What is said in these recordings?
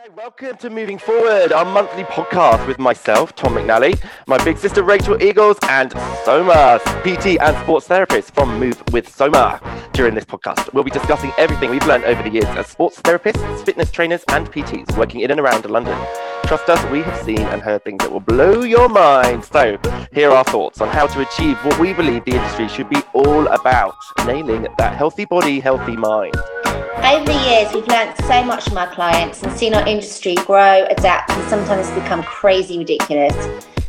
Okay, welcome to Moving Forward, our monthly podcast with myself, Tom McNally, my big sister Rachel Eagles, and Soma, PT and sports therapist from Move with Soma. During this podcast, we'll be discussing everything we've learned over the years as sports therapists, fitness trainers, and PTs working in and around London. Trust us, we have seen and heard things that will blow your mind. So, here are our thoughts on how to achieve what we believe the industry should be all about, nailing that healthy body, healthy mind. Over the years, we've learned so much from our clients and seen our industry grow, adapt, and sometimes become crazy ridiculous.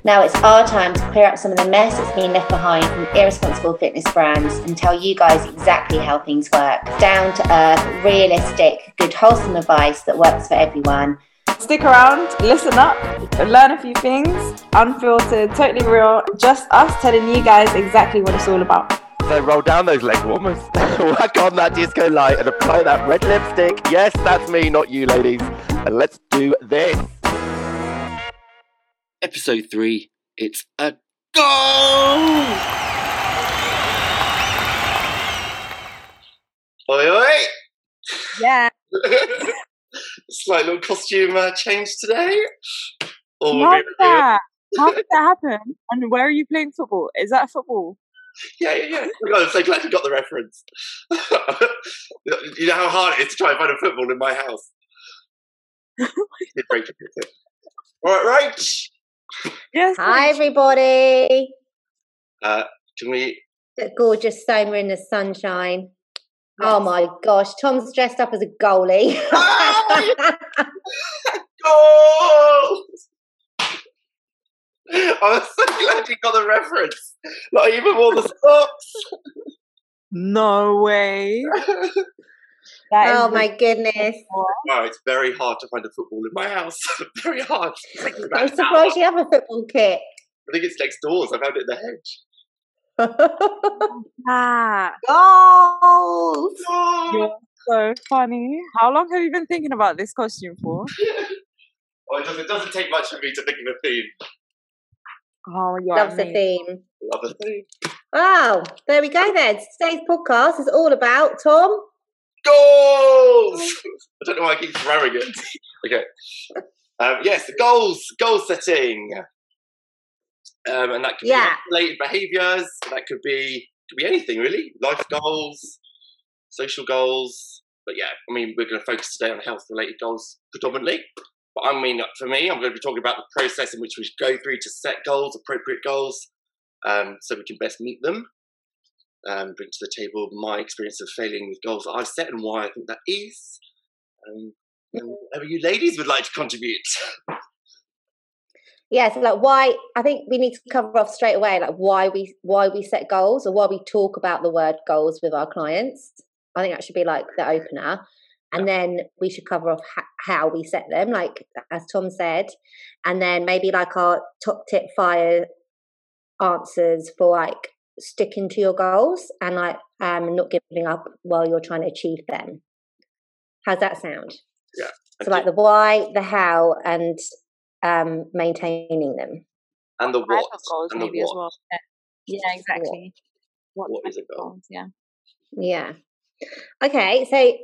Now it's our time to clear up some of the mess that's been left behind from irresponsible fitness brands and tell you guys exactly how things work. Down to earth, realistic, good, wholesome advice that works for everyone. Stick around, listen up, learn a few things, unfiltered, totally real, just us telling you guys exactly what it's all about. So roll down those leg warmers, whack on that disco light and apply that red lipstick. Yes, that's me, not you ladies. And let's do this. Episode 3, it's a goal! Oi, oi! Yeah. Slight little costume change today. How did that happen? And where are you playing football? Is that football? Yeah. Oh God, I'm so glad you got the reference. You know how hard it is to try and find a football in my house. All right, Rach. Yes. Hi, everybody. Can we? The gorgeous Soma in the sunshine. Oh my gosh, Tom's dressed up as a goalie. Goals! I'm so glad you got the reference. Not even all the socks. No way. Oh my goodness. No, it's very hard to find a football in my house. Very hard. I'm surprised you have a football kit. I think it's next door, so I found it in the hedge. Goals! You're so funny. How long have you been thinking about this costume for? Well, it doesn't take much for me to think of a theme. Oh, yeah. Love the theme. Oh, there we go then. Today's podcast is all about Tom. Goals! I don't know why I keep throwing it. Okay. Yes, goal setting. And that could be related behaviours. That could be anything really. Life goals, social goals. But yeah, I mean, we're going to focus today on health-related goals predominantly. But I mean, for me, I'm going to be talking about the process in which we go through to set goals, appropriate goals, so we can best meet them. Bring to the table my experience of failing with goals that I've set and why I think that is. And whatever you ladies would like to contribute. Yeah, so like why I think we need to cover off straight away, like why we set goals or why we talk about the word goals with our clients. I think that should be like the opener, and then we should cover off how we set them, like as Tom said, and then maybe like our top tip fire answers for like sticking to your goals and like not giving up while you're trying to achieve them. How's that sound? Yeah. So like the why, the how, and maintaining them, and the what goals and maybe the what. As well. Yeah, exactly. What is a goal? Yeah. Okay, so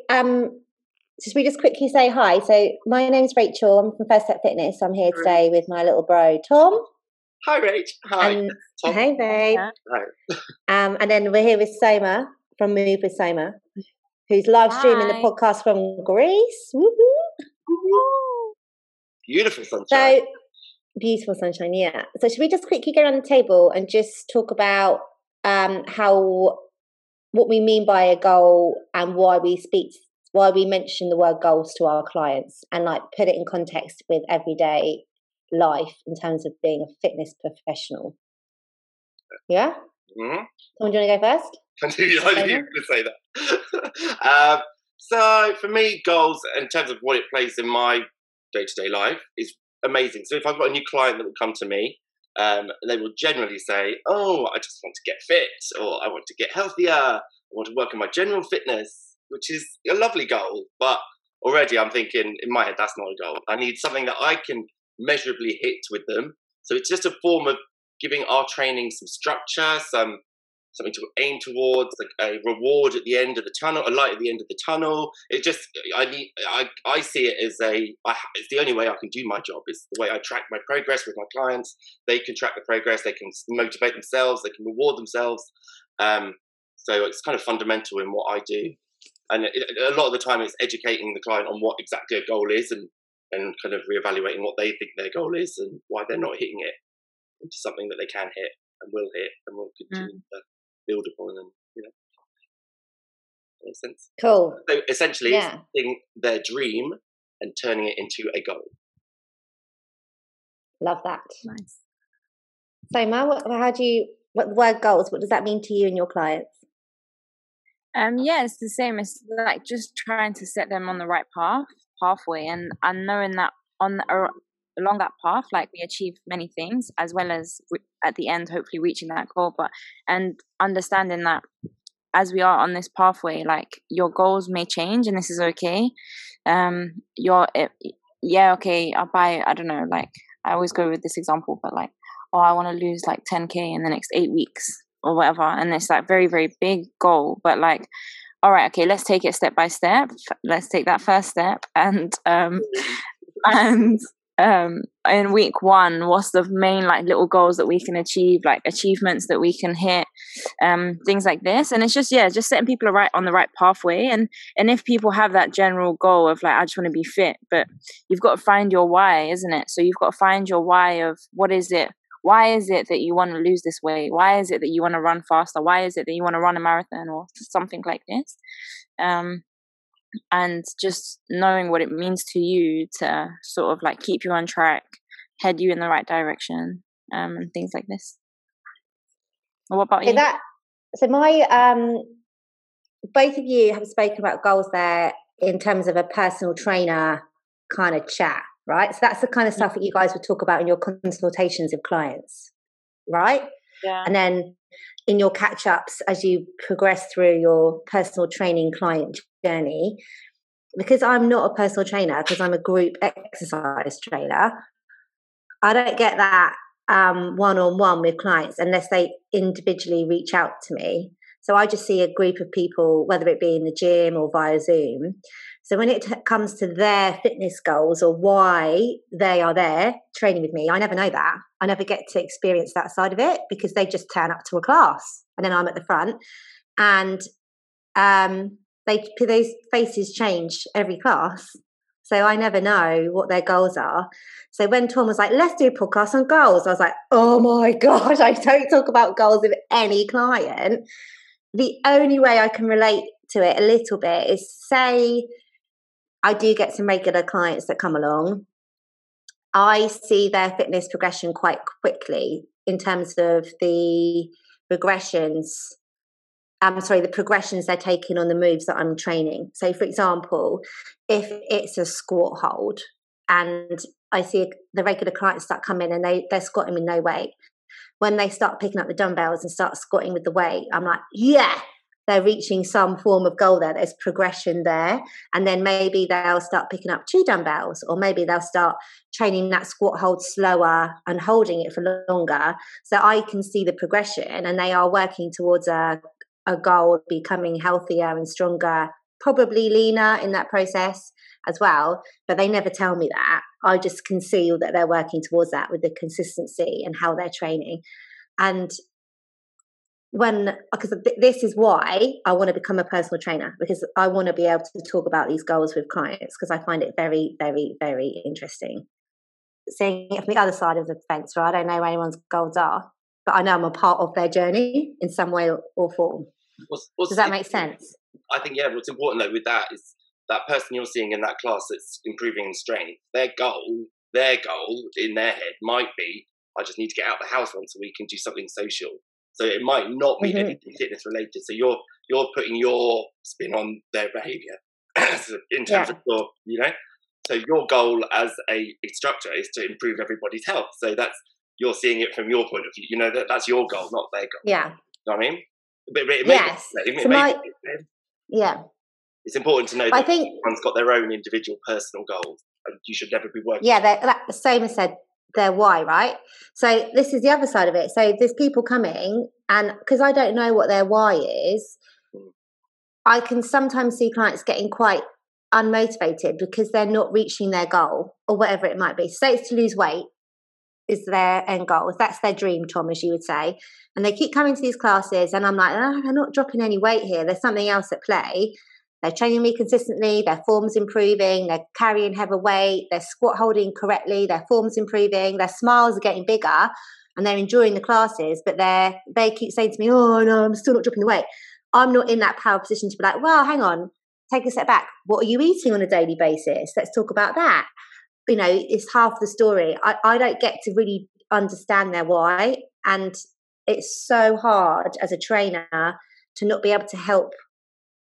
should we just quickly say hi? So my name's Rachel. I'm from First Step Fitness. I'm here today with my little bro Tom. Hi, Rach. Hi. Tom. Hey, babe. Hi. And then we're here with Soma from Move with Soma, who's live streaming the podcast from Greece. Woo-hoo. Beautiful sunshine. So, beautiful sunshine, yeah. So should we just quickly go around the table and just talk about what we mean by a goal and why we mention the word goals to our clients and like put it in context with everyday life in terms of being a fitness professional. Yeah? Mm-hmm. Someone, do you want to go first? I knew you were going to say that. So for me, goals in terms of what it plays in my day-to-day life is amazing. So if I've got a new client that will come to me, they will generally say, oh, I just want to get fit, or I want to get healthier, I want to work on my general fitness, which is a lovely goal, but already I'm thinking in my head, that's not a goal. I need something that I can measurably hit with them. So it's just a form of giving our training some structure, some something to aim towards, like a reward at the end of the tunnel, a light at the end of the tunnel. It just, I see it as it's the only way I can do my job. It's the way I track my progress with my clients. They can track the progress. They can motivate themselves. They can reward themselves. So it's kind of fundamental in what I do. And a lot of the time it's educating the client on what exactly a goal is and kind of reevaluating what they think their goal is and why they're not hitting it into something that they can hit and will hit and will continue to build upon, and you know, makes sense. Cool. So essentially, yeah, it's taking their dream and turning it into a goal. Love that. Nice. So, Ma, what the word goals? What does that mean to you and your clients? Yeah, it's the same. It's like just trying to set them on the right pathway, and knowing that along that path, like, we achieve many things, as well as at the end hopefully reaching that goal, and understanding that as we are on this pathway, like, your goals may change and this is okay. I don't know, like, I always go with this example, but like, oh, I want to lose like 10k in the next 8 weeks or whatever, and it's like very, very big goal, but like, all right, okay, let's take it step by step. Let's take that first step, and in week one, what's the main like little goals that we can achieve, like achievements that we can hit, things like this. And it's just, yeah, just setting people right on the right pathway. And if people have that general goal of like, I just want to be fit, but you've got to find your why, isn't it? So you've got to find your why of what is it? Why is it that you want to lose this weight? Why is it that you want to run faster? Why is it that you want to run a marathon or something like this? And just knowing what it means to you to sort of like keep you on track, head you in the right direction, and things like this. Well, what about you? Both of you have spoken about goals there in terms of a personal trainer kind of chat, right? So that's the kind of stuff that you guys would talk about in your consultations with clients, right? Yeah. And then in your catch-ups as you progress through your personal training client journey, because I'm not a personal trainer, because I'm a group exercise trainer, I don't get that one-on-one with clients unless they individually reach out to me. So I just see a group of people, whether it be in the gym or via Zoom. So when it comes to their fitness goals or why they are there training with me, I never know that. I never get to experience that side of it, because they just turn up to a class and then I'm at the front, and those faces change every class. So I never know what their goals are. So when Tom was like, let's do a podcast on goals, I was like, oh my gosh, I don't talk about goals with any client. The only way I can relate to it a little bit is, say I do get some regular clients that come along, I see their fitness progression quite quickly in terms of the progressions they're taking on the moves that I'm training. So for example, if it's a squat hold and I see the regular clients that come in and they're squatting with no weight, when they start picking up the dumbbells and start squatting with the weight, I'm like, yeah, they're reaching some form of goal there. There's progression there. And then maybe they'll start picking up 2 dumbbells, or maybe they'll start training that squat hold slower and holding it for longer. So I can see the progression, and they are working towards a goal of becoming healthier and stronger, probably leaner in that process as well. But they never tell me that. I just can see that they're working towards that with the consistency and how they're training. And because this is why I want to become a personal trainer, because I want to be able to talk about these goals with clients, because I find it very, very, very interesting. Seeing it from the other side of the fence, where I don't know where anyone's goals are, but I know I'm a part of their journey in some way or form. Does that make sense? I think, yeah, what's important though with that is that person you're seeing in that class that's improving in strength, their goal in their head might be, I just need to get out of the house once a week and do something social. So it might not be anything fitness related. So you're putting your spin on their behaviour in terms of your, you know. So your goal as a instructor is to improve everybody's health. So that's, you're seeing it from your point of view. You know, that's your goal, not their goal. Yeah. You know what I mean? Yeah. It's important to know that everyone's got their own individual personal goals, and you should never be working. Yeah, the same as said. Their why, right? So this is the other side of it. So there's people coming And because I don't know what their why is, I can sometimes see clients getting quite unmotivated because they're not reaching their goal or whatever it might be. So it's to lose weight is their end goal. That's their dream, Tom, as you would say. And they keep coming to these classes and I'm like, oh, they're not dropping any weight here. There's something else at play. They're training me consistently. Their form's improving. They're carrying heavy weight. They're squat holding correctly. Their form's improving. Their smiles are getting bigger and they're enjoying the classes. But they keep saying to me, oh, no, I'm still not dropping the weight. I'm not in that power position to be like, well, hang on, take a step back. What are you eating on a daily basis? Let's talk about that. You know, it's half the story. I don't get to really understand their why. And it's so hard as a trainer to not be able to help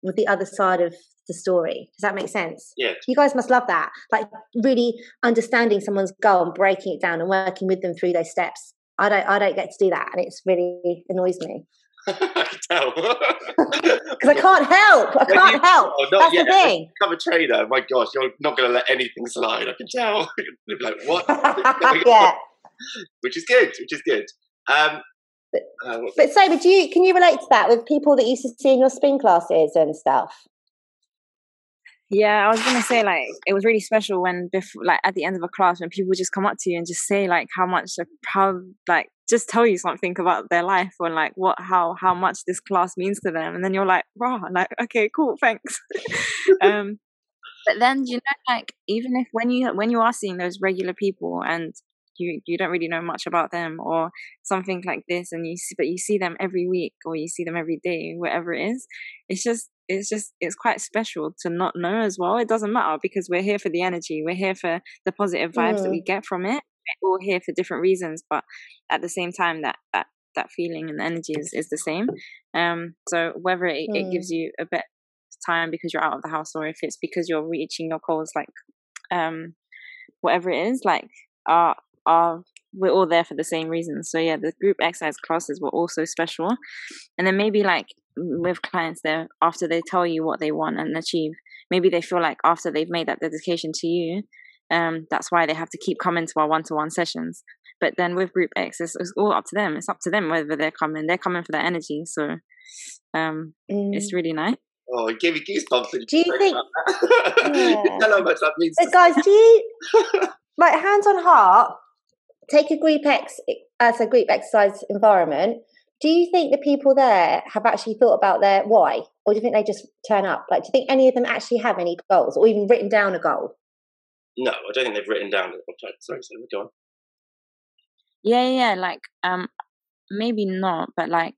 with the other side of the story. Does that make sense? Yeah. You guys must love that. Like really understanding someone's goal and breaking it down and working with them through those steps. I don't get to do that. And it's really annoys me. I can tell. Because I can't help. That's the thing. I'm a trainer. My gosh, you're not going to let anything slide. I can tell. You're like, what? Yeah. Which is good. But Soma, can you relate to that with people that you used to see in your spin classes and stuff? Yeah, I was going to say, like, it was really special when, like, at the end of a class when people just come up to you and just say, like, how much, just tell you something about their life or, like, how much this class means to them. And then you're like, wow, like, okay, cool, thanks. But then, you know, like, even if when you are seeing those regular people and you don't really know much about them or something like this, and you see them every week or you see them every day, whatever it is, it's quite special to not know as well. It doesn't matter because we're here for the energy. We're here for the positive vibes that we get from it. We're all here for different reasons, but at the same time, that feeling and the energy is the same. So whether it gives you a bit of time because you're out of the house or if it's because you're reaching your goals, like whatever it is, like we're all there for the same reason. So yeah, the group exercise classes were also special. And then maybe like with clients there, after they tell you what they want and achieve, maybe they feel like after they've made that dedication to you, that's why they have to keep coming to our one-to-one sessions. But then with group X, it's all up to them. It's up to them whether they're coming for their energy. So it's really nice. Oh, it gave me goosebumps. Do you think yeah. Tell how much that means. But guys, do you like hands on heart, take a group X as a group exercise environment? Do you think the people there have actually thought about their why? Or do you think they just turn up? Like, do you think any of them actually have any goals or even written down a goal? No, I don't think they've written down it. Sorry, go on. Yeah, like, maybe not, but like,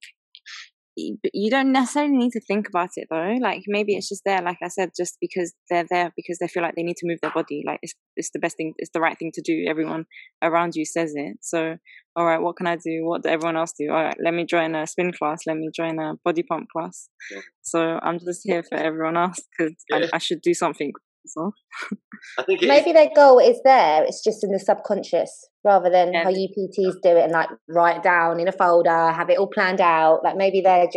you don't necessarily need to think about it though. Like maybe it's just there, like I said, just because they're there because they feel like they need to move their body. Like it's the best thing, it's the right thing to do. Everyone around you says it. So, all right, what can I do? What do everyone else do? All right, let me join a spin class. Let me join a body pump class. Yeah. So I'm just here for everyone else because I should do something. So. I think maybe their goal is there. It's just in the subconscious rather than how you PTs do it and like write it down in a folder, have it all planned out. Like maybe they've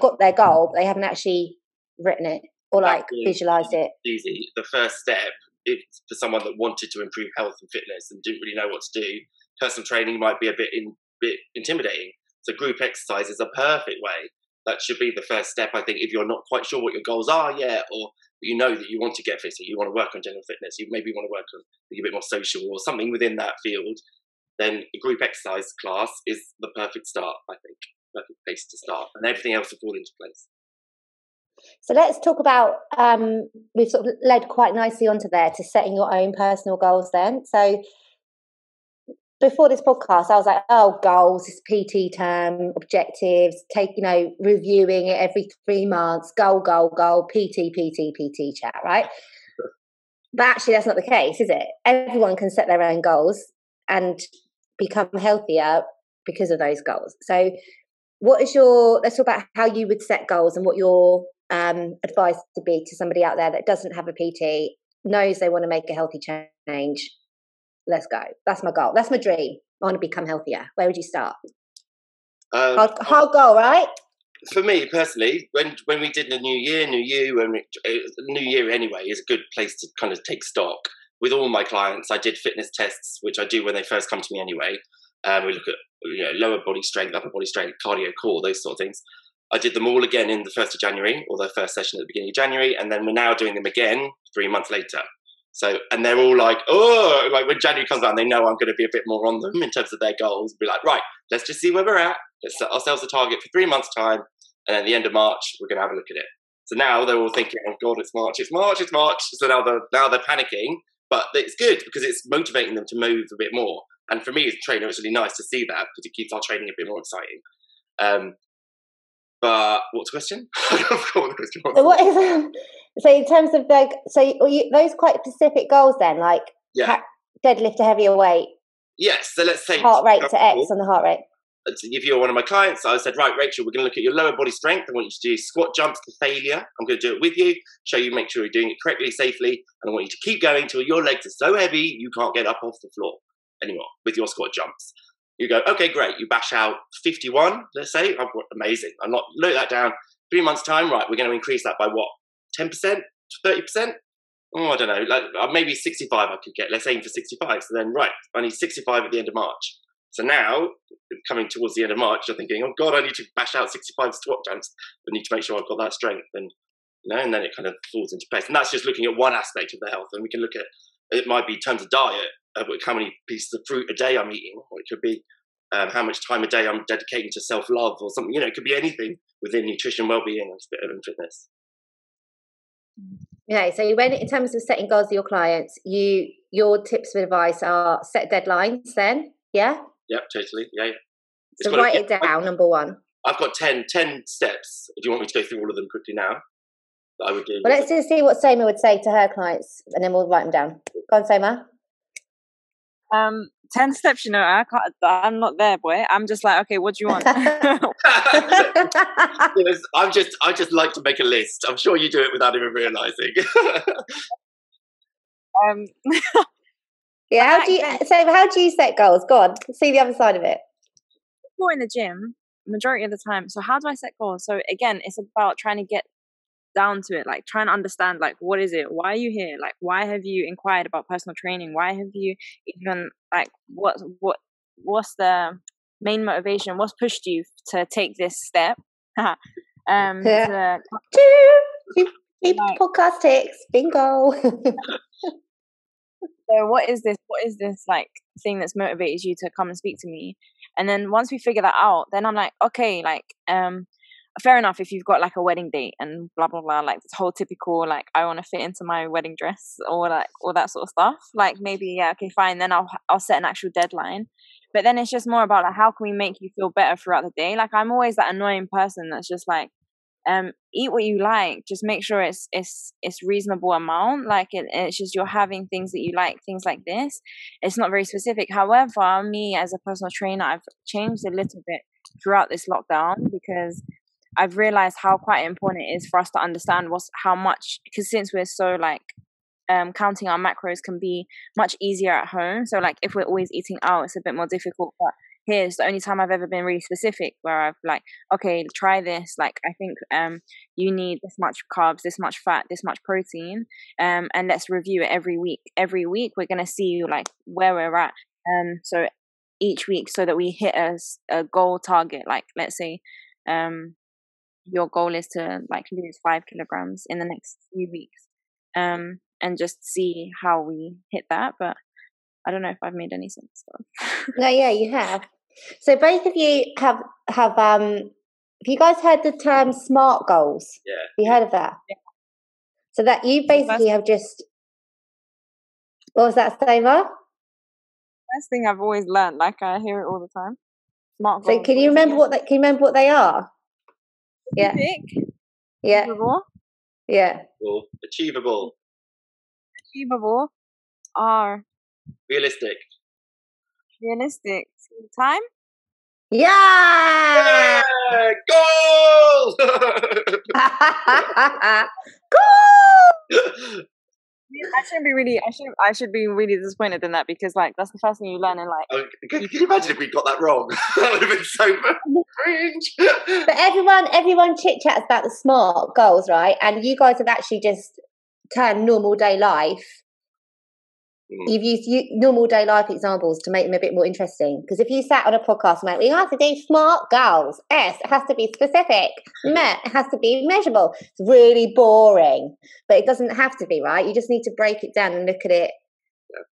got their goal, but they haven't actually written it or like visualized it. Easy. The first step is for someone that wanted to improve health and fitness and didn't really know what to do. Personal training might be a bit intimidating. So group exercise is a perfect way. That should be the first step, I think, if you're not quite sure what your goals are yet, or you know that you want to get fitter, you want to work on general fitness, you maybe want to work on a bit more social or something within that field, then a group exercise class is the perfect start, I think, perfect place to start, and everything else will fall into place. So let's talk about, we've sort of led quite nicely onto there to setting your own personal goals then. So before this podcast, I was like, oh, goals, this PT term, objectives, reviewing it every 3 months, goal, PT chat, right? But actually, that's not the case, is it? Everyone can set their own goals and become healthier because of those goals. So let's talk about how you would set goals and what your advice would be to somebody out there that doesn't have a PT, knows they want to make a healthy change. Let's go. That's my goal. That's my dream. I want to become healthier. Where would you start? Hard goal, right? For me personally, when we did the new year, and new year anyway is a good place to kind of take stock. With all my clients, I did fitness tests, which I do when they first come to me anyway. We look at lower body strength, upper body strength, cardio, core, those sort of things. I did them all again in the 1st of January, or the first session at the beginning of January, and then we're now doing them again 3 months later. So, and they're all like, oh, like when January comes out, they know I'm going to be a bit more on them in terms of their goals. Be like, right, let's just see where we're at. Let's set ourselves a target for 3 months' time, and at the end of March, we're going to have a look at it. So now they're all thinking, oh God, it's March, it's March, it's March. So now they're panicking, but it's good because it's motivating them to move a bit more. And for me as a trainer, it's really nice to see that because it keeps our training a bit more exciting. But what's the question? I forgot the question. So what is so in terms of like those quite specific goals then, like deadlift to heavier weight. Yes. So let's say heart rate to X on the heart rate. If you're one of my clients, I said, right, Rachel, we're going to look at your lower body strength. I want you to do squat jumps to failure. I'm going to do it with you, show you, make sure you're doing it correctly, safely. And I want you to keep going until your legs are so heavy you can't get up off the floor anymore with your squat jumps. You go, okay, great. You bash out 51, let's say. I've got amazing. I'm not, note that down. 3 months' time, right, we're going to increase that by what? 10%? 30%? Oh, I don't know. Like maybe 65 I could get. Let's aim for 65. So then, right, I need 65 at the end of March. So now, coming towards the end of March, you're thinking, oh God, I need to bash out 65 squat jumps. I need to make sure I've got that strength. And, you know, and then it kind of falls into place. And that's just looking at one aspect of the health. And we can look at, it might be in terms of diet, how many pieces of fruit a day I'm eating, or it could be how much time a day I'm dedicating to self-love or something. You know, it could be anything within nutrition, well-being and fitness. Yeah, so when in terms of setting goals for your clients, your tips of advice are set deadlines then, yeah? Yep, totally. Yeah, yeah. So write it down, number one. I've got 10 steps. Do you want me to go through all of them quickly now? That I would do. Well, let's just see what Soma would say to her clients, and then we'll write them down. Go on, Soma. 10 steps, you know, I'm not there, boy. I'm just like, okay, what do you want? I just like to make a list. I'm sure you do it without even realising. Yeah, how do you set goals? Go on, see the other side of it. You're in the gym majority of the time. So how do I set goals? So again, it's about trying to get down to it, like trying to understand, like, what is it? Why are you here? Like, why have you inquired about personal training? Why have you even, like, what's the main motivation? What's pushed you to take this step? Podcast takes bingo. So what is this like thing that's motivated you to come and speak to me? And then once we figure that out, then I'm like, okay, like, fair enough if you've got like a wedding date and blah, blah, blah, like this whole typical, like I want to fit into my wedding dress or like all that sort of stuff. Like maybe, yeah, okay, fine. Then I'll set an actual deadline. But then it's just more about like, how can we make you feel better throughout the day? Like I'm always that annoying person that's just like, eat what you like, just make sure it's reasonable amount, like it's just you're having things that you like, things like this. It's not very specific. However, me as a personal trainer, I've changed a little bit throughout this lockdown because I've realized how quite important it is for us to understand how much, because since we're so like counting our macros can be much easier at home, so like if we're always eating out it's a bit more difficult. But here's the only time I've ever been really specific where I've like, okay, try this. Like, I think you need this much carbs, this much fat, this much protein. And let's review it every week. Every week we're going to see like where we're at. So each week so that we hit a goal target. Like, let's say your goal is to like lose 5 kilograms in the next few weeks and just see how we hit that. But I don't know if I've made any sense. No, yeah, you have. So both of you have you guys heard the term SMART goals? Yeah. Have you heard of that? Yeah. So that you basically have just, what was that, Soma? First thing I've always learned, like I hear it all the time. SMART goals. So can you remember what they are? Yeah. Yeah. Achievable. Yeah. Achievable. Achievable are Realistic. Time? Yeah! Goal! Goal! I should be really disappointed in that because like that's the first thing you learn in like. Oh, can you imagine if we got that wrong? That would have been so cringe. But everyone chit chats about the SMART goals, right? And you guys have actually just turned normal day life You've used normal day life examples to make them a bit more interesting. Because if you sat on a podcast and went, we have to do SMART goals. S, it has to be specific. M, it has to be measurable. It's really boring. But it doesn't have to be, right? You just need to break it down and look at it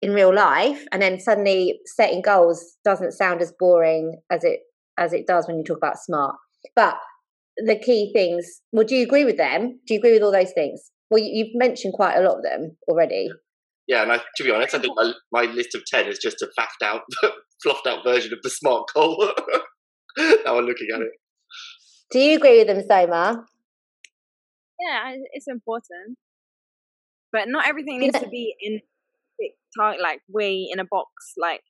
in real life. And then suddenly setting goals doesn't sound as boring as it does when you talk about SMART. But the key things, well, do you agree with them? Do you agree with all those things? Well, you've mentioned quite a lot of them already. Yeah, and to be honest, I think my list of 10 is just a fluffed out version of the SMART goal. Now I'm looking at it. Do you agree with them, Soma? Yeah, it's important, but not everything needs to be in like way in a box. Like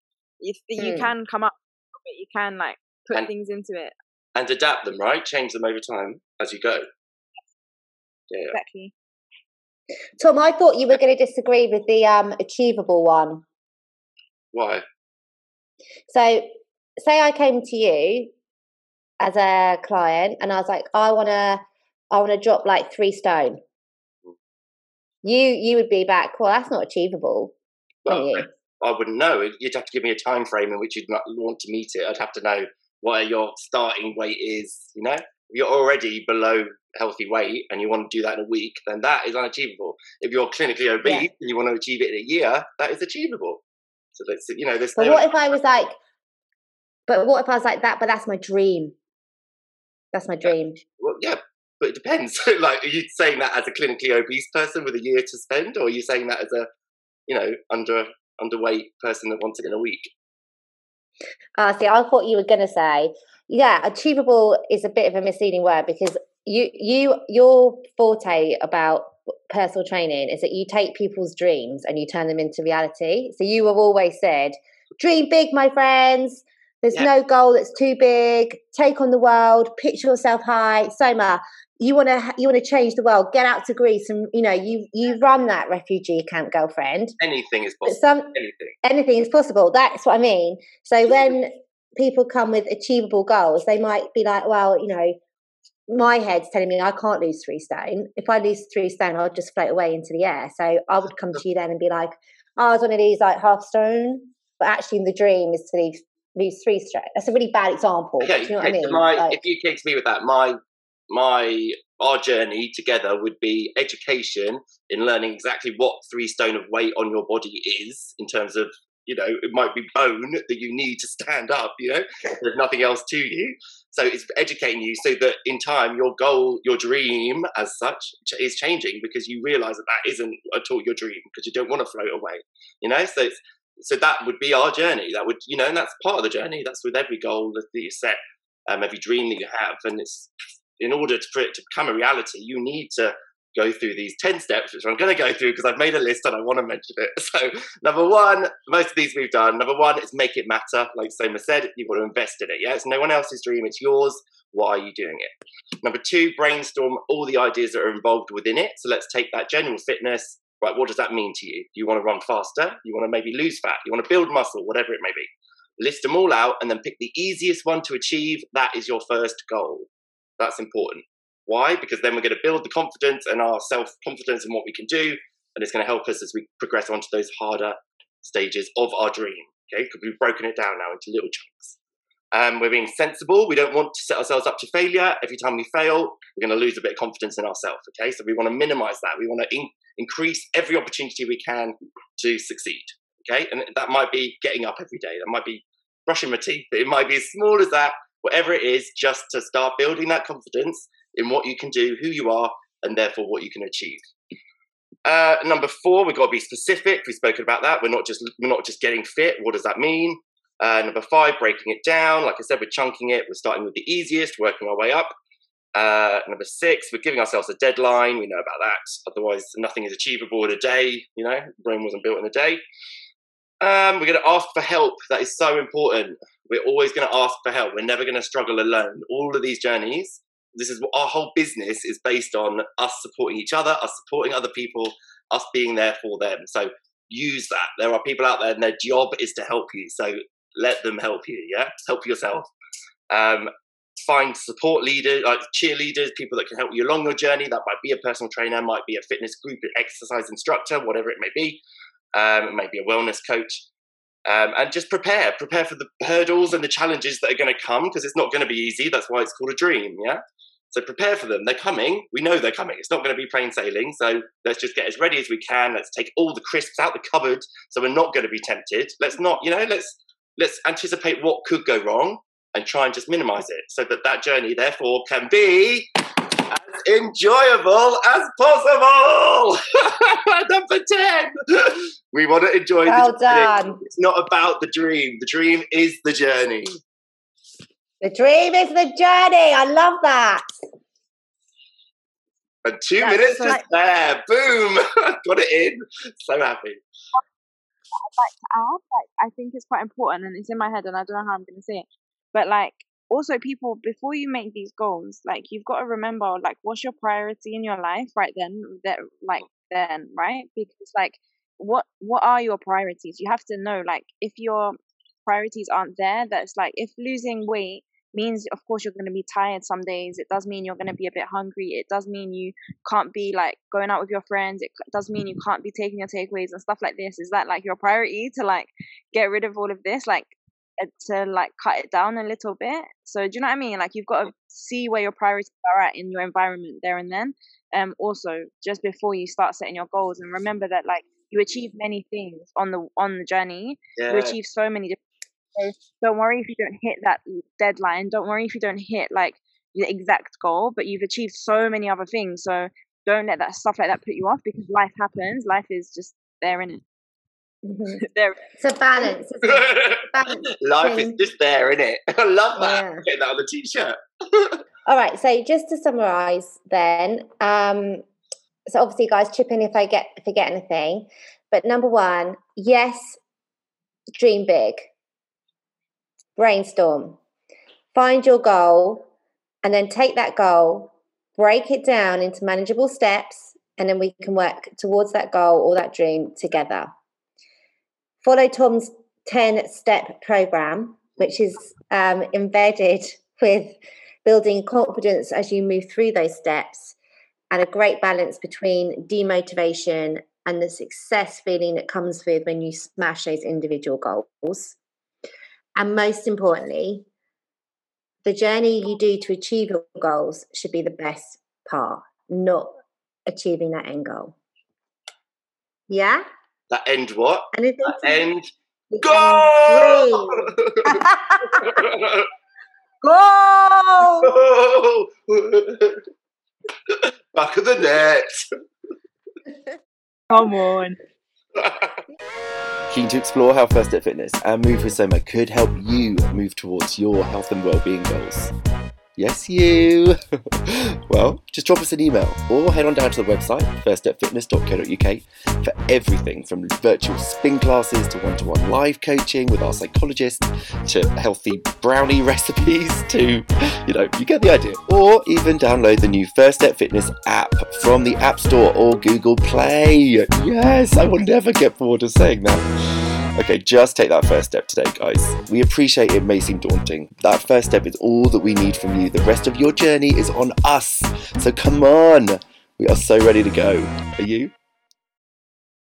you can come up, but you can like put things into it and adapt them, right? Change them over time as you go. Yeah, exactly. Tom, I thought you were going to disagree with the achievable one. Why? So, say I came to you as a client, and I was like, "I want to drop like 3 stone." You would be back. Well, that's not achievable. Well, you? I wouldn't know. You'd have to give me a time frame in which you'd want to meet it. I'd have to know where your starting weight is. You know, if you're already below healthy weight and you want to do that in a week, then that is unachievable. If you're clinically obese and you want to achieve it in a year, that is achievable. So that's, you know, this. But what if I was like, but that's my dream. That's my dream. Well, yeah, but it depends. Like, are you saying that as a clinically obese person with a year to spend, or are you saying that as a, you know, underweight person that wants it in a week? See, I thought you were going to say, yeah, achievable is a bit of a misleading word, because your forte about personal training is that you take people's dreams and you turn them into reality. So you have always said, dream big, my friends. There's no goal that's too big. Take on the world. Pitch yourself high. Soma, you want to change the world. Get out to Greece, and you know you run that refugee camp, girlfriend. Anything is possible. Anything is possible. That's what I mean. So when people come with achievable goals, they might be like, well, you know, my head's telling me I can't lose 3 stone. If I lose 3 stone, I'll just float away into the air. So I would come to you then and be like, oh, I was one of these like half stone, but actually the dream is to lose 3 stone. That's a really bad example. Okay, do you know what I mean? If you came to me with that, our journey together would be education in learning exactly what 3 stone of weight on your body is in terms of, you know, it might be bone that you need to stand up, you know, there's nothing else to you. So it's educating you so that in time, your goal, your dream as such is changing, because you realize that isn't at all your dream, because you don't want to float away, you know? So so that would be our journey. That would, you know, and that's part of the journey. That's with every goal that you set, every dream that you have. And it's in order for it to become a reality, you need to go through these 10 steps, which I'm going to go through because I've made a list and I want to mention it. So number 1, most of these we've done. Number 1 is make it matter. Like Soma said, you want to invest in it. Yeah, it's no one else's dream. it's yours. Why are you doing it? Number 2, brainstorm all the ideas that are involved within it. So let's take that general fitness. Right, what does that mean to you? Do you want to run faster? You want to maybe lose fat? You want to build muscle? Whatever it may be. List them all out and then pick the easiest one to achieve. That is your first goal. That's important. Why? Because then we're going to build the confidence and our self-confidence in what we can do, and it's going to help us as we progress onto those harder stages of our dream. Okay, because we've broken it down now into little chunks. We're being sensible. We don't want to set ourselves up to failure. Every time we fail, we're going to lose a bit of confidence in ourselves. Okay, so we want to minimize that. We want to increase every opportunity we can to succeed. Okay, and that might be getting up every day. That might be brushing my teeth. It might be as small as that. Whatever it is, just to start building that confidence in what you can do, who you are, and therefore what you can achieve. Number 4, we've got to be specific. We've spoken about that. We're not just getting fit. What does that mean? Number 5, breaking it down. Like I said, we're chunking it. We're starting with the easiest, working our way up. Number 6, we're giving ourselves a deadline. We know about that. Otherwise, nothing is achievable in a day. You know, Rome wasn't built in a day. We're going to ask for help. That is so important. We're always going to ask for help. We're never going to struggle alone. All of these journeys, this is what our whole business is based on, us supporting each other, us supporting other people, us being there for them. So use that. There are people out there and their job is to help you. So let them help you, yeah? Help yourself. Find support leaders, like cheerleaders, people that can help you along your journey. That might be a personal trainer, might be a fitness group, an exercise instructor, whatever it may be. It may be a wellness coach. And just prepare for the hurdles and the challenges that are going to come, because it's not going to be easy. That's why it's called a dream, yeah? So prepare for them. They're coming. We know they're coming. It's not going to be plain sailing. So let's just get as ready as we can. Let's take all the crisps out the cupboard so we're not going to be tempted. Let's not, you know, let's anticipate what could go wrong and try and just minimize it so that that journey, therefore, can be as enjoyable as possible. Number 10. We want to enjoy the journey. It's not about the dream. The dream is the journey. The dream is the journey. I love that. And 2 minutes is there. Boom. Got it in. So happy. I'd like to add, I think it's quite important, and it's in my head and I don't know how I'm going to say it, but also people, before you make these goals, you've got to remember what's your priority in your life right then, right? Because what are your priorities? You have to know if your priorities aren't there, that's if losing weight means of course you're going to be tired some days, it does mean you're going to be a bit hungry, it does mean you can't be going out with your friends, it does mean you can't be taking your takeaways and stuff like this. Is that your priority to get rid of all of this, to cut it down a little bit? So do you know what I mean? You've got to see where your priorities are at in your environment there and then, also just before you start setting your goals. And remember that you achieve many things on the journey. Yeah. You achieve so many different things. Don't worry if you don't hit that deadline, don't worry if you don't hit the exact goal, but you've achieved so many other things, so don't let that stuff put you off, because life happens. Life is just there, isn't it? Mm-hmm. It's a balance, isn't it? Life is just there, isn't it? I love that. Yeah. Get that on the t-shirt. All right, so just to summarize then, so obviously guys, chip in if I forget anything, but number one, yes, dream big, brainstorm, find your goal, and then take that goal, break it down into manageable steps, and then we can work towards that goal or that dream together. Follow Tom's 10-step program, which is embedded with building confidence as you move through those steps, and a great balance between demotivation and the success feeling that comes with when you smash those individual goals. And most importantly, the journey you do to achieve your goals should be the best part, not achieving that end goal. Yeah? That end what? And it's that end goal! Goal! Back of the net. Come on. Keen to explore how First Step Fitness and Move with Soma could help you move towards your health and well-being goals? Yes, you. Well, just drop us an email or head on down to the website, firststepfitness.co.uk, for everything from virtual spin classes to one-to-one live coaching with our psychologist to healthy brownie recipes to, you get the idea. Or even download the new First Step Fitness app from the App Store or Google Play. Yes, I will never get bored of saying that. Okay, just take that first step today, guys. We appreciate it may seem daunting. That first step is all that we need from you. The rest of your journey is on us. So come on. We are so ready to go. Are you?